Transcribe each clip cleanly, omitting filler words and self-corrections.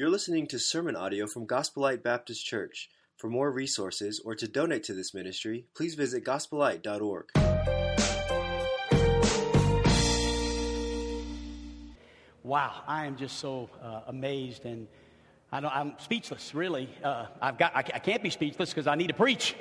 You're listening to sermon audio from Gospelite Baptist Church. For more resources or to donate to this ministry, please visit gospelite.org. Wow, I am just so amazed, and I'm speechless, really. I can't be speechless because I need to preach,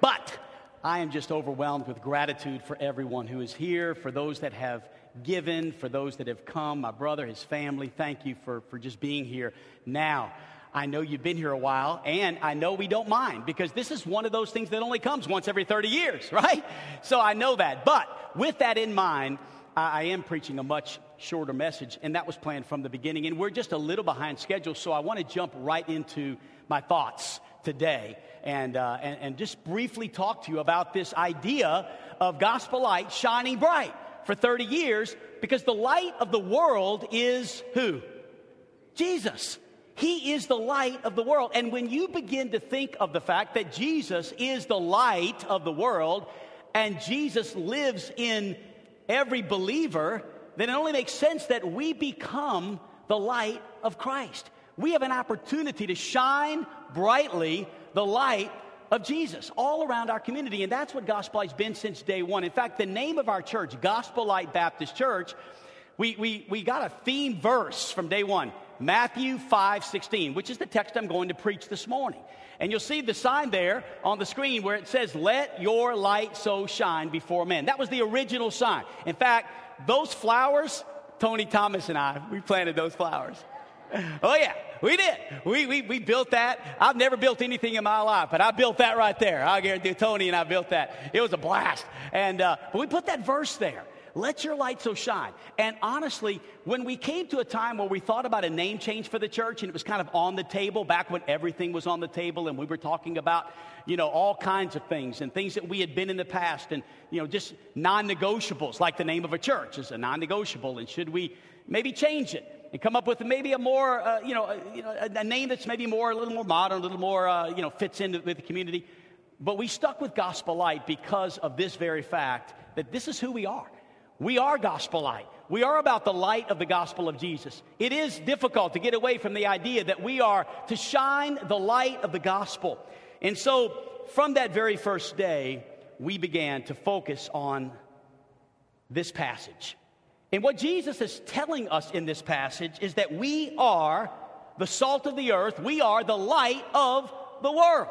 but I am just overwhelmed with gratitude for everyone who is here, for those that have given, for those that have come, my brother, his family. Thank you for just being here. Now, I know you've been here a while, and I know we don't mind, because this is one of those things that only comes once every 30 years, right? So I know that, but with that in mind, I am preaching a much shorter message, and that was planned from the beginning, and we're just a little behind schedule, so I want to jump right into my thoughts today and just briefly talk to you about this idea of gospel light shining bright for 30 years, because the light of the world is who? Jesus. He is the light of the world. And when you begin to think of the fact that Jesus is the light of the world and Jesus lives in every believer, then it only makes sense that we become the light of Christ. We have an opportunity to shine brightly the light of Jesus all around our community, and that's what Gospelite's been since day one. In fact, the name of our church, Gospelite Baptist Church, we got a theme verse from day one, Matthew 5:16, which is the text I'm going to preach this morning. And you'll see the sign there on the screen where it says, "Let your light so shine before men." That was the original sign. In fact, those flowers, Tony Thomas and I, we planted those flowers. Oh, yeah, we did. We built that. I've never built anything in my life, but I built that right there. I guarantee Tony and I built that. It was a blast. And but we put that verse there. Let your light so shine. And honestly, when we came to a time where we thought about a name change for the church, and it was kind of on the table back when everything was on the table, and we were talking about, you know, all kinds of things and things that we had been in the past, and, you know, just non-negotiables, like the name of a church is a non-negotiable, and should we maybe change it and come up with maybe a more, a name that's maybe more, a little more modern, a little more, fits in with the community. But we stuck with Gospel Light because of this very fact that this is who we are. We are Gospel Light. We are about the light of the gospel of Jesus. It is difficult to get away from the idea that we are to shine the light of the gospel. And so from that very first day, we began to focus on this passage. And what Jesus is telling us in this passage is that we are the salt of the earth. We are the light of the world.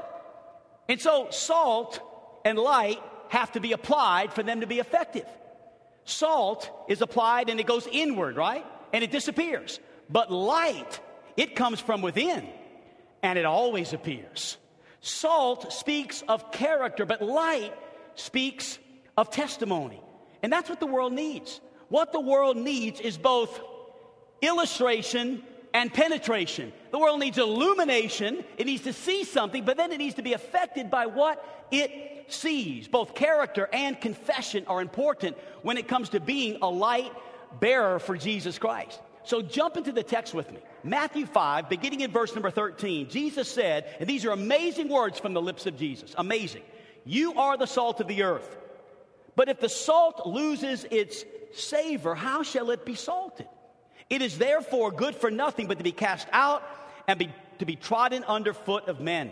And so salt and light have to be applied for them to be effective. Salt is applied and it goes inward, right? And it disappears. But light, it comes from within and it always appears. Salt speaks of character, but light speaks of testimony. And that's what the world needs. What the world needs is both illustration and penetration. The world needs illumination. It needs to see something, but then it needs to be affected by what it sees. Both character and confession are important when it comes to being a light bearer for Jesus Christ. So jump into the text with me. Matthew 5, beginning in verse number 13, Jesus said, and these are amazing words from the lips of Jesus. Amazing. "You are the salt of the earth. But if the salt loses its savor, how shall it be salted? It is therefore good for nothing but to be cast out and to be trodden underfoot of men.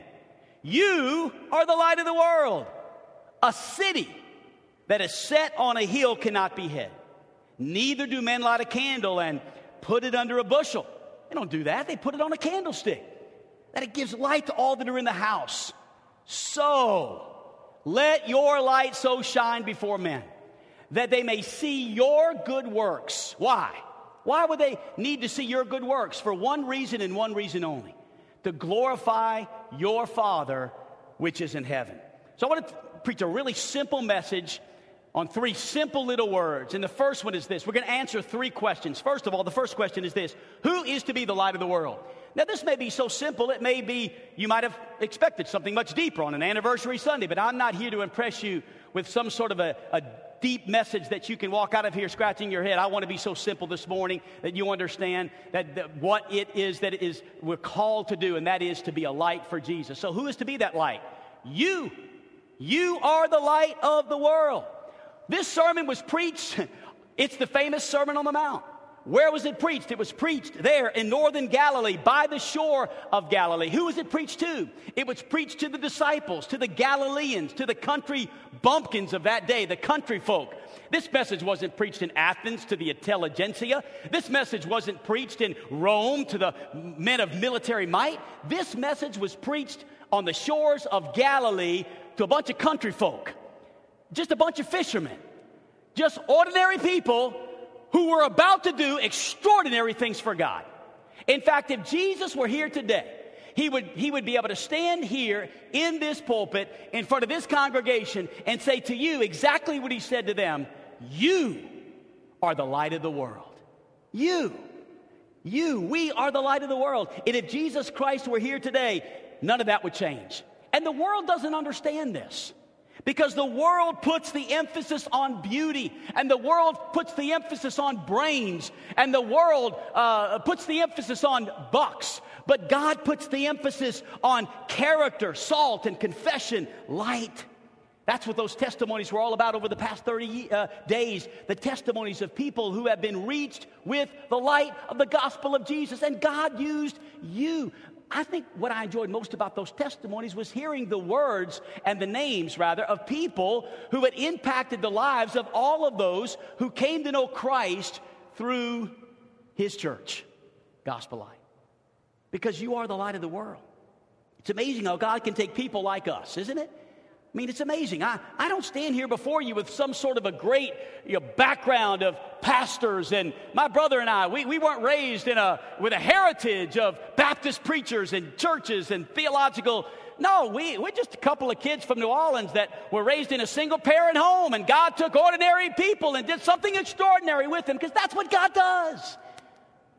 You are the light of the world. A city that is set on a hill cannot be hid. Neither do men light a candle and put it under a bushel." They don't do that. They put it on a candlestick, that it gives light to all that are in the house. "So let your light so shine before men, that they may see your good works." Why? Why would they need to see your good works? For one reason and one reason only: to glorify your Father which is in heaven. So I want to preach a really simple message on three simple little words. And the first one is this. We're going to answer three questions. First of all, the first question is this: who is to be the light of the world? Now, this may be so simple, it may be you might have expected something much deeper on an anniversary Sunday, but I'm not here to impress you with some sort of a deep message that you can walk out of here scratching your head. I want to be so simple this morning that you understand that what it is that it is we're called to do, and that is to be a light for Jesus. So who is to be that light? You. You are the light of the world. This sermon was preached. It's the famous Sermon on the Mount. Where was it preached? It was preached there in northern Galilee, by the shore of Galilee. Who was it preached to? It was preached to the disciples, to the Galileans, to the country bumpkins of that day, the country folk. This message wasn't preached in Athens to the intelligentsia. This message wasn't preached in Rome to the men of military might. This message was preached on the shores of Galilee to a bunch of country folk, just a bunch of fishermen, just ordinary people who were about to do extraordinary things for God. In fact, if Jesus were here today, he would be able to stand here in this pulpit in front of this congregation and say to you exactly what he said to them. You are the light of the world. We are the light of the world. And if Jesus Christ were here today, none of that would change. And the world doesn't understand this. Because the world puts the emphasis on beauty, and the world puts the emphasis on brains, and the world puts the emphasis on bucks. But God puts the emphasis on character, salt, and confession, light. That's what those testimonies were all about over the past 30 days. The testimonies of people who have been reached with the light of the gospel of Jesus. And God used you. I think what I enjoyed most about those testimonies was hearing the words and the names, rather, of people who had impacted the lives of all of those who came to know Christ through his church, Gospel Light. Because you are the light of the world. It's amazing how God can take people like us, isn't it? I mean, it's amazing. I don't stand here before you with some sort of a great background of pastors. And my brother and I, we weren't raised with a heritage of Baptist preachers and churches and theological. No, we're just a couple of kids from New Orleans that were raised in a single-parent home. And God took ordinary people and did something extraordinary with them, because that's what God does.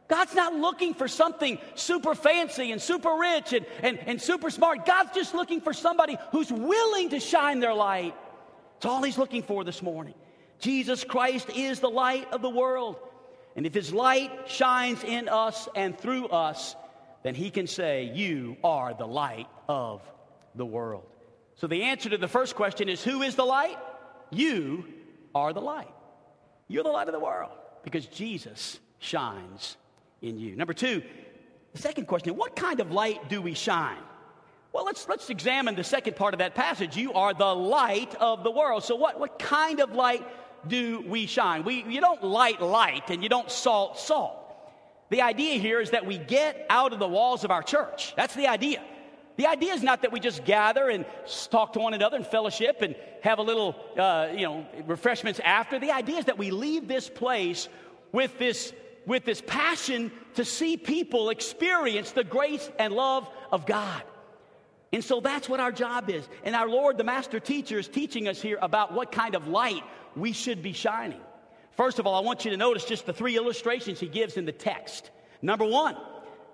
God's not looking for something super fancy and super rich and super smart. God's just looking for somebody who's willing to shine their light. It's all he's looking for this morning. Jesus Christ is the light of the world. And if his light shines in us and through us, then he can say, you are the light of the world. So the answer to the first question is, who is the light? You are the light. You're the light of the world because Jesus shines in you. Number two, the second question, what kind of light do we shine? Well, let's examine the second part of that passage. You are the light of the world. So what kind of light do we shine? You don't light light and you don't salt salt. The idea here is that we get out of the walls of our church. That's the idea. The idea is not that we just gather and talk to one another and fellowship and have a little, refreshments after. The idea is that we leave this place with this passion to see people experience the grace and love of God. And so that's what our job is. And our Lord, the master teacher, is teaching us here about what kind of light we should be shining. First of all, I want you to notice just the three illustrations he gives in the text. Number one,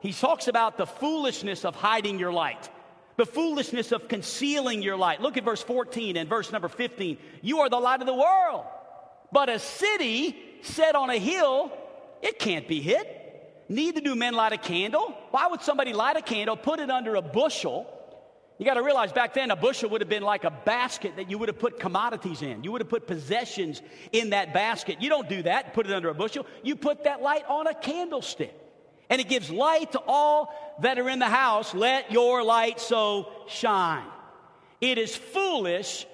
he talks about the foolishness of hiding your light, the foolishness of concealing your light. Look at verse 14 and verse number 15. You are the light of the world, but a city set on a hill, it can't be hid. Neither do men light a candle. Why would somebody light a candle, put it under a bushel? You got to realize back then a bushel would have been like a basket that you would have put commodities in. You would have put possessions in that basket. You don't do that, put it under a bushel. You put that light on a candlestick. And it gives light to all that are in the house. Let your light so shine. It is foolish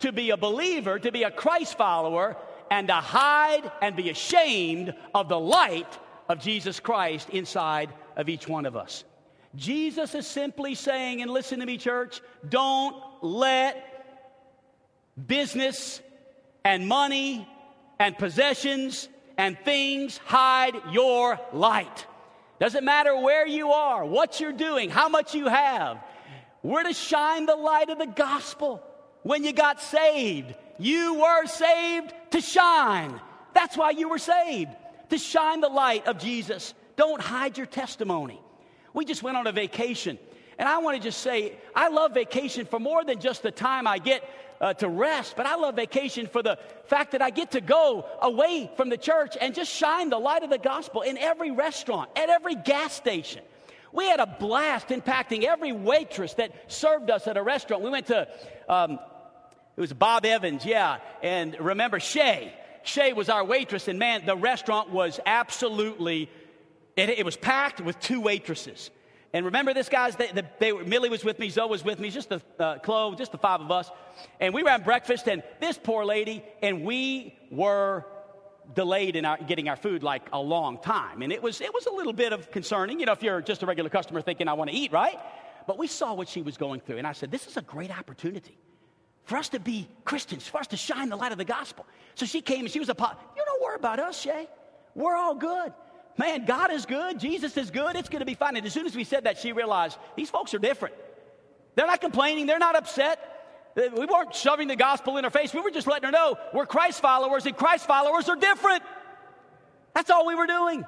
to be a believer, to be a Christ follower, and to hide and be ashamed of the light of Jesus Christ inside of each one of us. Jesus is simply saying, and listen to me, church, don't let business and money and possessions and things hide your light. Doesn't matter where you are, what you're doing, how much you have. We're to shine the light of the gospel. When you got saved, you were saved to shine. That's why you were saved, to shine the light of Jesus. Don't hide your testimony. We just went on a vacation, and I want to just say I love vacation for more than just the time I get to rest, but I love vacation for the fact that I get to go away from the church and just shine the light of the gospel in every restaurant, at every gas station. We had a blast impacting every waitress that served us at a restaurant. We went to... it was Bob Evans, and remember Shay. Shay was our waitress, and man, the restaurant was absolutely, it was packed with two waitresses. And remember this, guys, Millie was with me, Zoe was with me, just the Chloe, just the five of us. And we were having breakfast, and this poor lady, and we were delayed in getting our food like a long time. And it was a little bit of concerning, you know, if you're just a regular customer thinking, I want to eat, right? But we saw what she was going through, and I said, this is a great opportunity for us to be Christians, for us to shine the light of the gospel. So she came, and she was you don't worry about us, Shay. We're all good. Man, God is good. Jesus is good. It's going to be fine. And as soon as we said that, she realized these folks are different. They're not complaining. They're not upset. We weren't shoving the gospel in her face. We were just letting her know we're Christ followers, and Christ followers are different. That's all we were doing.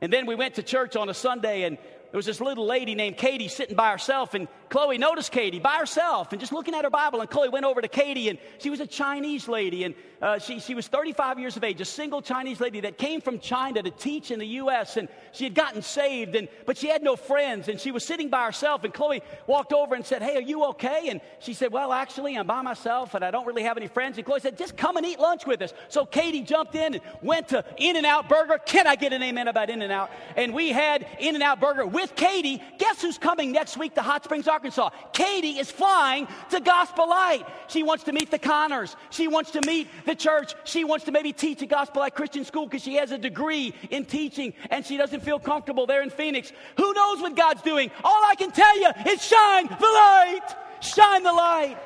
And then we went to church on a Sunday, and there was this little lady named Katie sitting by herself, and Chloe noticed Katie by herself and just looking at her Bible, and Chloe went over to Katie, and she was a Chinese lady, and she was 35 years of age, a single Chinese lady that came from China to teach in the U.S., and she had gotten saved, but she had no friends, and she was sitting by herself, and Chloe walked over and said, hey, are you okay? And she said, well, actually, I'm by myself, and I don't really have any friends, and Chloe said, just come and eat lunch with us. So Katie jumped in and went to In-N-Out Burger. Can I get an amen about In-N-Out? And we had In-N-Out Burger with Katie. Guess who's coming next week to Hot Springs, Arkansas? Katie is flying to Gospel Light. She wants to meet the Connors. She wants to meet the church. She wants to maybe teach a Gospel Light Christian school because she has a degree in teaching and she doesn't feel comfortable there in Phoenix. Who knows what God's doing? All I can tell you is shine the light. Shine the light.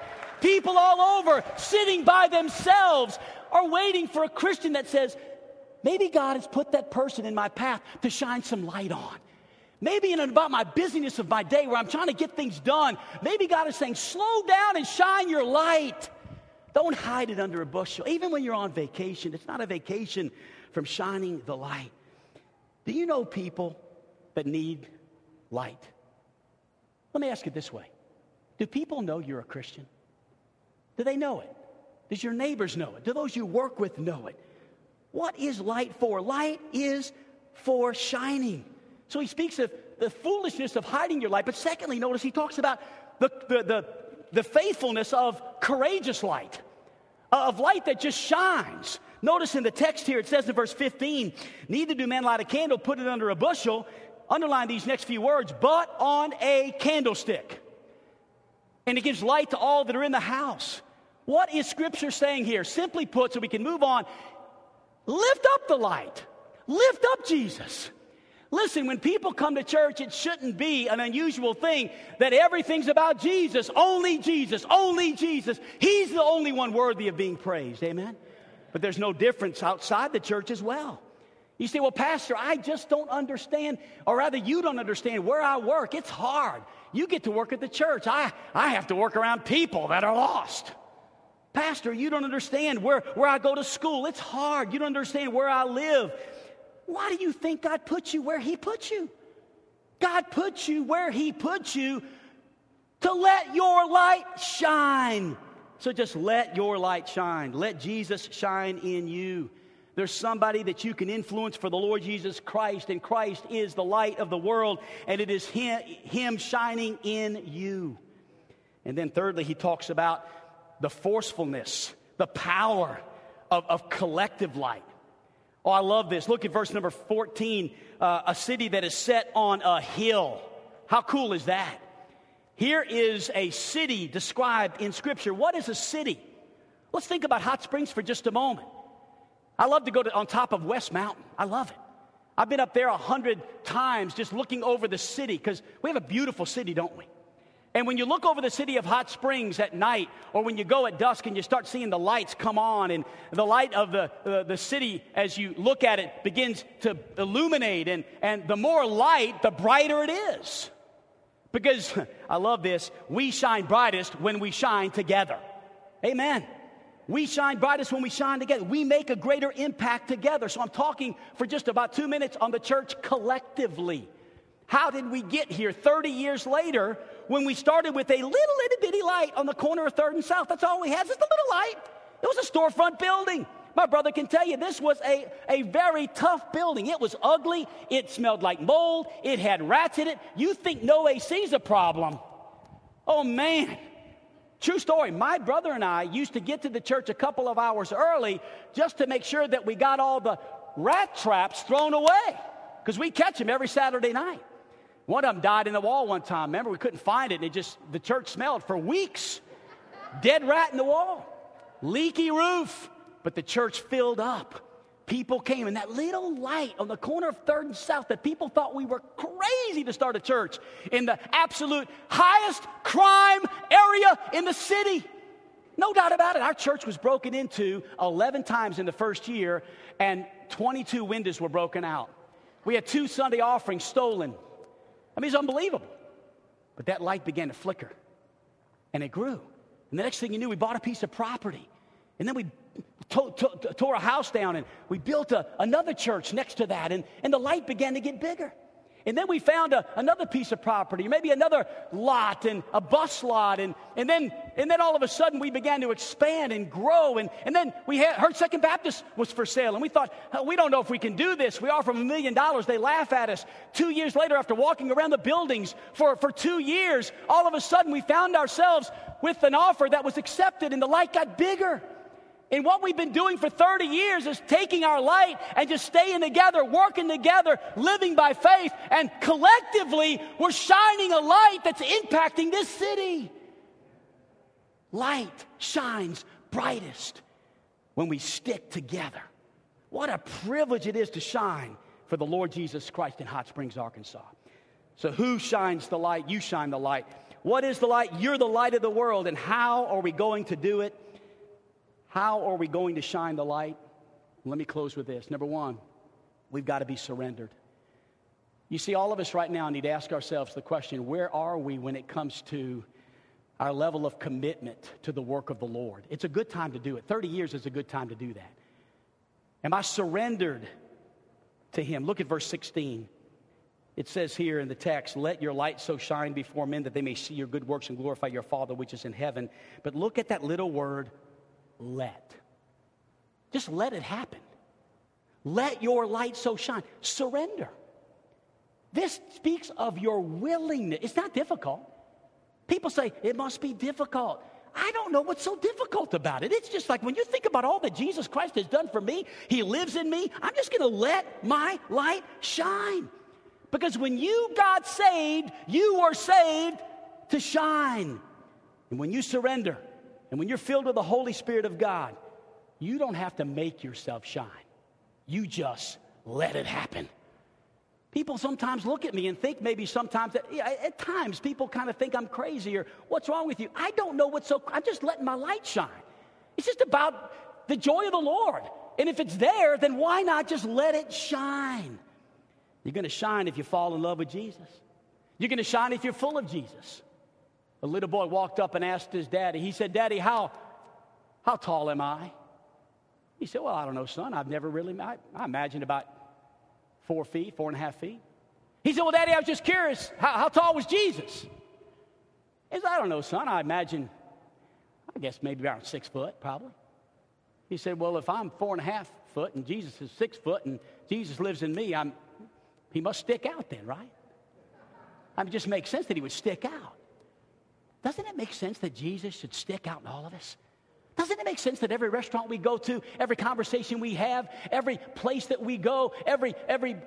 People all over sitting by themselves are waiting for a Christian that says, maybe God has put that person in my path to shine some light on. Maybe in about my busyness of my day where I'm trying to get things done, maybe God is saying, slow down and shine your light. Don't hide it under a bushel. Even when you're on vacation, it's not a vacation from shining the light. Do you know people that need light? Let me ask it this way. Do people know you're a Christian? Do they know it? Does your neighbors know it? Do those you work with know it? What is light for? Light is for shining. So he speaks of the foolishness of hiding your light. But secondly, notice he talks about the faithfulness of courageous light, of light that just shines. Notice in the text here, it says in verse 15, neither do men light a candle, put it under a bushel. Underline these next few words, but on a candlestick. And it gives light to all that are in the house. What is Scripture saying here? Simply put, so we can move on, lift up the light. Lift up Jesus. Listen, when people come to church, it shouldn't be an unusual thing that everything's about Jesus, only Jesus, only Jesus. He's the only one worthy of being praised, amen? But there's no difference outside the church as well. You say, well, Pastor, I just don't understand, or rather you don't understand where I work. It's hard. You get to work at the church. I have to work around people that are lost. Pastor, you don't understand where I go to school. It's hard. You don't understand where I live. Why do you think God put you where He put you? God put you where He put you to let your light shine. So just let your light shine. Let Jesus shine in you. There's somebody that you can influence for the Lord Jesus Christ, and Christ is the light of the world, and it is Him shining in you. And then thirdly, he talks about the forcefulness, the power of collective light. Oh, I love this. Look at verse number 14, a city that is set on a hill. How cool is that? Here is a city described in Scripture. What is a city? Let's think about Hot Springs for just a moment. I love to go on top of West Mountain. I love it. I've been up there 100 times just looking over the city because we have a beautiful city, don't we? And when you look over the city of Hot Springs at night, or when you go at dusk and you start seeing the lights come on, and the light of the city as you look at it begins to illuminate, and the more light, the brighter it is. Because, I love this, we shine brightest when we shine together. Amen. We shine brightest when we shine together. We make a greater impact together. So I'm talking for just about 2 minutes on the church collectively. How did we get here 30 years later when we started with a little itty bitty light on the corner of Third and South? That's all we had, just a little light. It was a storefront building. My brother can tell you this was a very tough building. It was ugly. It smelled like mold. It had rats in it. You think no AC is a problem. Oh, man. True story, my brother and I used to get to the church a couple of hours early just to make sure that we got all the rat traps thrown away, because we catch them every Saturday night. One of them died in the wall one time. Remember, we couldn't find it, and the church smelled for weeks. Dead rat in the wall, leaky roof, but the church filled up. People came, and that little light on the corner of Third and South that people thought we were crazy to start a church in the absolute highest crime area in the city. No doubt about it. Our church was broken into 11 times in the first year, and 22 windows were broken out. We had 2 Sunday offerings stolen. I mean, it's unbelievable. But that light began to flicker, and it grew. And the next thing you knew, we bought a piece of property, and then we tore a house down, and we built another church next to that, and the light began to get bigger. And then we found another piece of property, maybe another lot and a bus lot, and then all of a sudden we began to expand and grow, and then we heard Second Baptist was for sale, and we thought, oh, we don't know if we can do this. We offer them $1 million. They laugh at us. 2 years later, after walking around the buildings for 2 years, all of a sudden we found ourselves with an offer that was accepted, and the light got bigger. And what we've been doing for 30 years is taking our light and just staying together, working together, living by faith, and collectively we're shining a light that's impacting this city. Light shines brightest when we stick together. What a privilege it is to shine for the Lord Jesus Christ in Hot Springs, Arkansas. So who shines the light? You shine the light. What is the light? You're the light of the world. And how are we going to do it? How are we going to shine the light? Let me close with this. Number one, we've got to be surrendered. You see, all of us right now need to ask ourselves the question, where are we when it comes to our level of commitment to the work of the Lord? It's a good time to do it. 30 years is a good time to do that. Am I surrendered to Him? Look at verse 16. It says here in the text, let your light so shine before men that they may see your good works and glorify your Father which is in heaven. But look at that little word, let. Just let it happen. Let your light so shine. Surrender. This speaks of your willingness. It's not difficult. People say, it must be difficult. I don't know what's so difficult about it. It's just like when you think about all that Jesus Christ has done for me, He lives in me, I'm just going to let my light shine. Because when you got saved, you were saved to shine. And when you surrender, and when you're filled with the Holy Spirit of God, you don't have to make yourself shine. You just let it happen. People sometimes look at me and think maybe sometimes, at times people kind of think I'm crazy or what's wrong with you? I don't know what's so, I'm just letting my light shine. It's just about the joy of the Lord. And if it's there, then why not just let it shine? You're going to shine if you fall in love with Jesus. You're going to shine if you're full of Jesus. A little boy walked up and asked his daddy. He said, Daddy, how tall am I? He said, well, I don't know, son. I've never really, I imagine about 4 feet, 4.5 feet. He said, well, Daddy, I was just curious. How tall was Jesus? He said, I don't know, son. I guess maybe around 6 foot, probably. He said, well, if I'm 4.5 foot and Jesus is 6 foot and Jesus lives in me, he must stick out then, right? It just makes sense that he would stick out. Doesn't it make sense that Jesus should stick out in all of us? Doesn't it make sense that every restaurant we go to, every conversation we have, every place that we go, every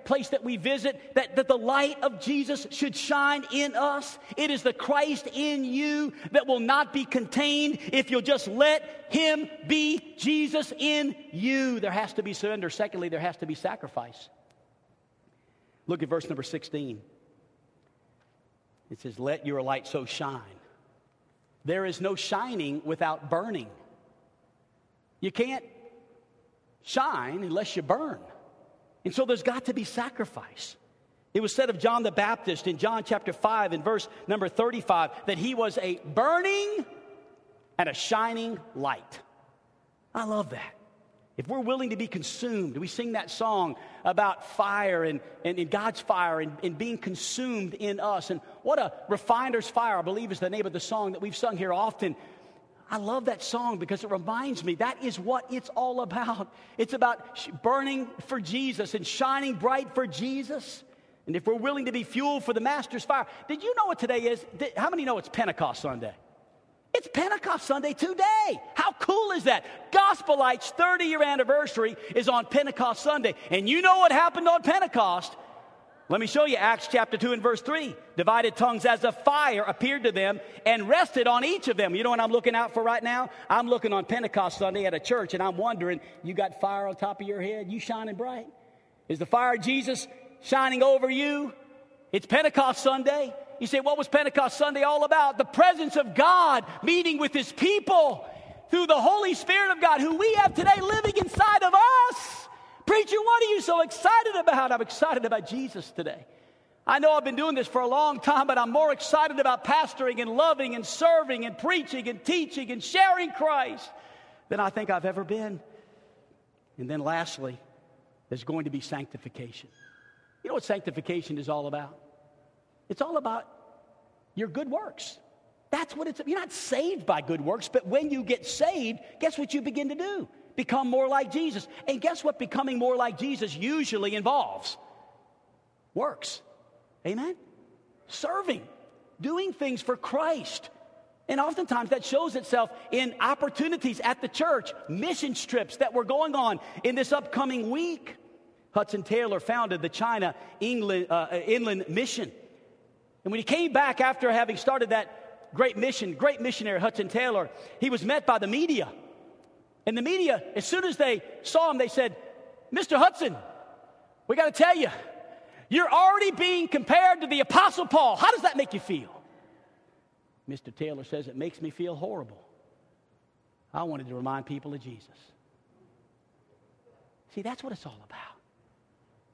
place that we visit, that the light of Jesus should shine in us? It is the Christ in you that will not be contained if you'll just let Him be Jesus in you. There has to be surrender. Secondly, there has to be sacrifice. Look at verse number 16. It says, let your light so shine. There is no shining without burning. You can't shine unless you burn. And so there's got to be sacrifice. It was said of John the Baptist in John chapter 5 and verse number 35 that he was a burning and a shining light. I love that. If we're willing to be consumed, we sing that song about fire and God's fire and being consumed in us. And what a refiner's fire, I believe, is the name of the song that we've sung here often. I love that song because it reminds me that is what it's all about. It's about burning for Jesus and shining bright for Jesus. And if we're willing to be fueled for the Master's fire. Did you know what today is? How many know it's Pentecost Sunday? It's Pentecost Sunday today. How cool is that? Gospelite's 30-year anniversary is on Pentecost Sunday. And you know what happened on Pentecost. Let me show you Acts chapter 2 and verse 3. Divided tongues as a fire appeared to them and rested on each of them. You know what I'm looking out for right now? I'm looking on Pentecost Sunday at a church and I'm wondering, you got fire on top of your head? You shining bright? Is the fire of Jesus shining over you? It's Pentecost Sunday. You say, what was Pentecost Sunday all about? The presence of God meeting with His people through the Holy Spirit of God, who we have today living inside of us. Preacher, what are you so excited about? I'm excited about Jesus today. I know I've been doing this for a long time, but I'm more excited about pastoring and loving and serving and preaching and teaching and sharing Christ than I think I've ever been. And then lastly, there's going to be sanctification. You know what sanctification is all about? It's all about your good works. That's what it's. You're not saved by good works, but when you get saved, guess what you begin to do? Become more like Jesus. And guess what becoming more like Jesus usually involves? Works. Amen? Serving. Doing things for Christ. And oftentimes that shows itself in opportunities at the church, mission trips that were going on in this upcoming week. Hudson Taylor founded the China Inland Mission. And when he came back after having started that great mission, great missionary Hudson Taylor, he was met by the media. And the media, as soon as they saw him, they said, Mr. Hudson, we got to tell you, you're already being compared to the Apostle Paul. How does that make you feel? Mr. Taylor says, it makes me feel horrible. I wanted to remind people of Jesus. See, that's what it's all about.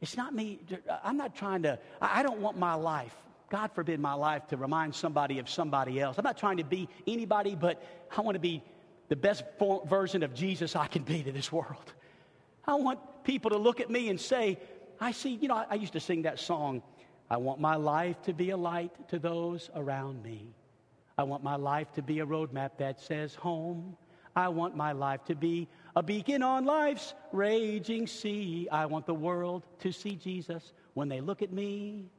It's not me. I'm not trying to, I don't want my life, God forbid my life, to remind somebody of somebody else. I'm not trying to be anybody, but I want to be the best version of Jesus I can be to this world. I want people to look at me and say, I see, you know, I used to sing that song, I want my life to be a light to those around me. I want my life to be a roadmap that says home. I want my life to be a beacon on life's raging sea. I want the world to see Jesus when they look at me.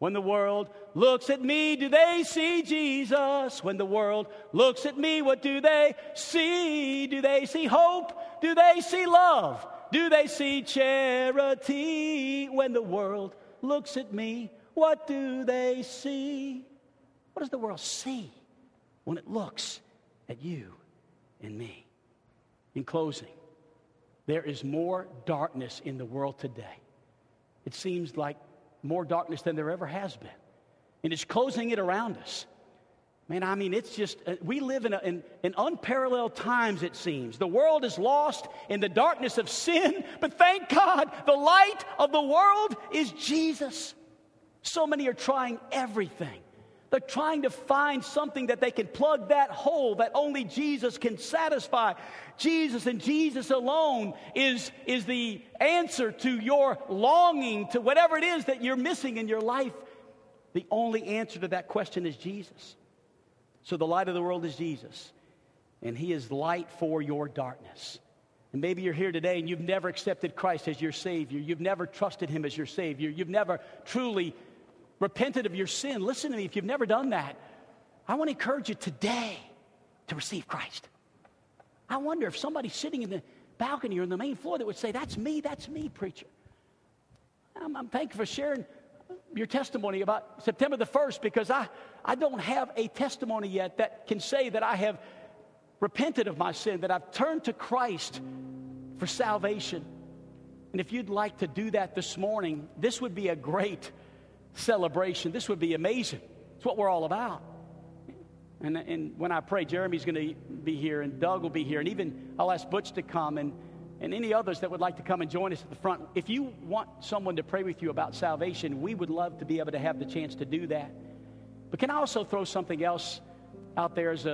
When the world looks at me, do they see Jesus? When the world looks at me, what do they see? Do they see hope? Do they see love? Do they see charity? When the world looks at me, what do they see? What does the world see when it looks at you and me? In closing, there is more darkness in the world today. It seems like more darkness than there ever has been. And it's closing it around us. Man, I mean, it's just, we live in unparalleled times, it seems. The world is lost in the darkness of sin, but thank God, the light of the world is Jesus. So many are trying everything. They're trying to find something that they can plug that hole that only Jesus can satisfy. Jesus and Jesus alone is the answer to your longing, to whatever it is that you're missing in your life. The only answer to that question is Jesus. So the light of the world is Jesus, and He is light for your darkness. And maybe you're here today and you've never accepted Christ as your Savior. You've never trusted Him as your Savior. You've never truly repented of your sin. Listen to me, if you've never done that, I want to encourage you today to receive Christ. I wonder if somebody's sitting in the balcony or in the main floor that would say, that's me, preacher. I'm thankful for sharing your testimony about September the 1st because I don't have a testimony yet that can say that I have repented of my sin, that I've turned to Christ for salvation. And if you'd like to do that this morning, this would be a great celebration. This would be amazing. It's what we're all about. And when I pray, Jeremy's going to be here and Doug will be here. And even I'll ask Butch to come and any others that would like to come and join us at the front. If you want someone to pray with you about salvation, we would love to be able to have the chance to do that. But can I also throw something else out there as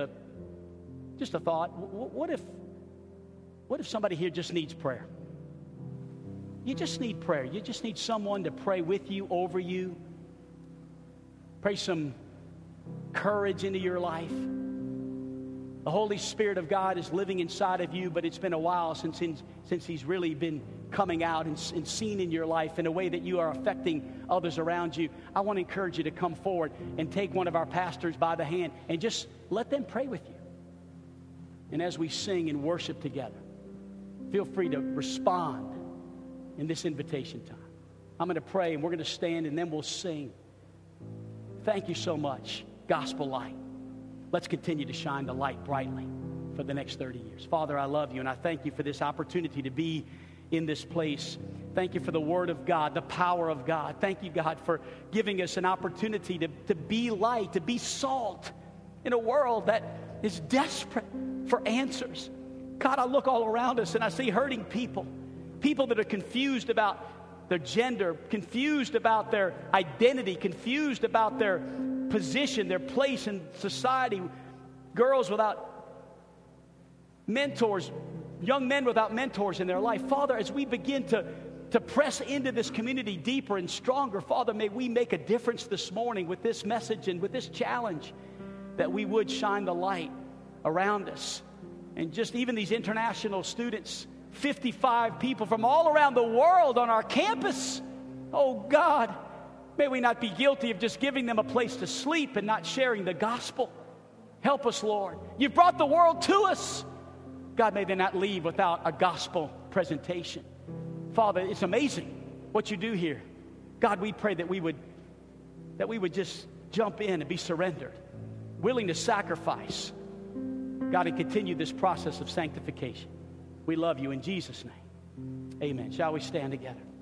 just a thought? What if somebody here just needs prayer? You just need prayer. You just need someone to pray with you, over you. Pray some courage into your life. The Holy Spirit of God is living inside of you, but it's been a while since He's really been coming out and seen in your life in a way that you are affecting others around you. I want to encourage you to come forward and take one of our pastors by the hand and just let them pray with you. and as we sing and worship together, feel free to respond in this invitation time. I'm going to pray, and we're going to stand, and then we'll sing. Thank you so much, Gospel Light. Let's continue to shine the light brightly for the next 30 years. Father, I love you, and I thank you for this opportunity to be in this place. Thank you for the Word of God, the power of God. Thank you, God, for giving us an opportunity to be light, to be salt in a world that is desperate for answers. God, I look all around us, and I see hurting people, people that are confused about their gender, confused about their identity, confused about their position, their place in society, girls without mentors, young men without mentors in their life. Father, as we begin to press into this community deeper and stronger, Father, may we make a difference this morning with this message and with this challenge, that we would shine the light around us. And just even these international students, 55 people from all around the world on our campus. Oh, God, may we not be guilty of just giving them a place to sleep and not sharing the gospel. Help us, Lord. You've brought the world to us. God, may they not leave without a gospel presentation. Father, it's amazing what you do here. God, we pray that we would just jump in and be surrendered, willing to sacrifice, God, and continue this process of sanctification. We love you in Jesus' name. Amen. Shall we stand together?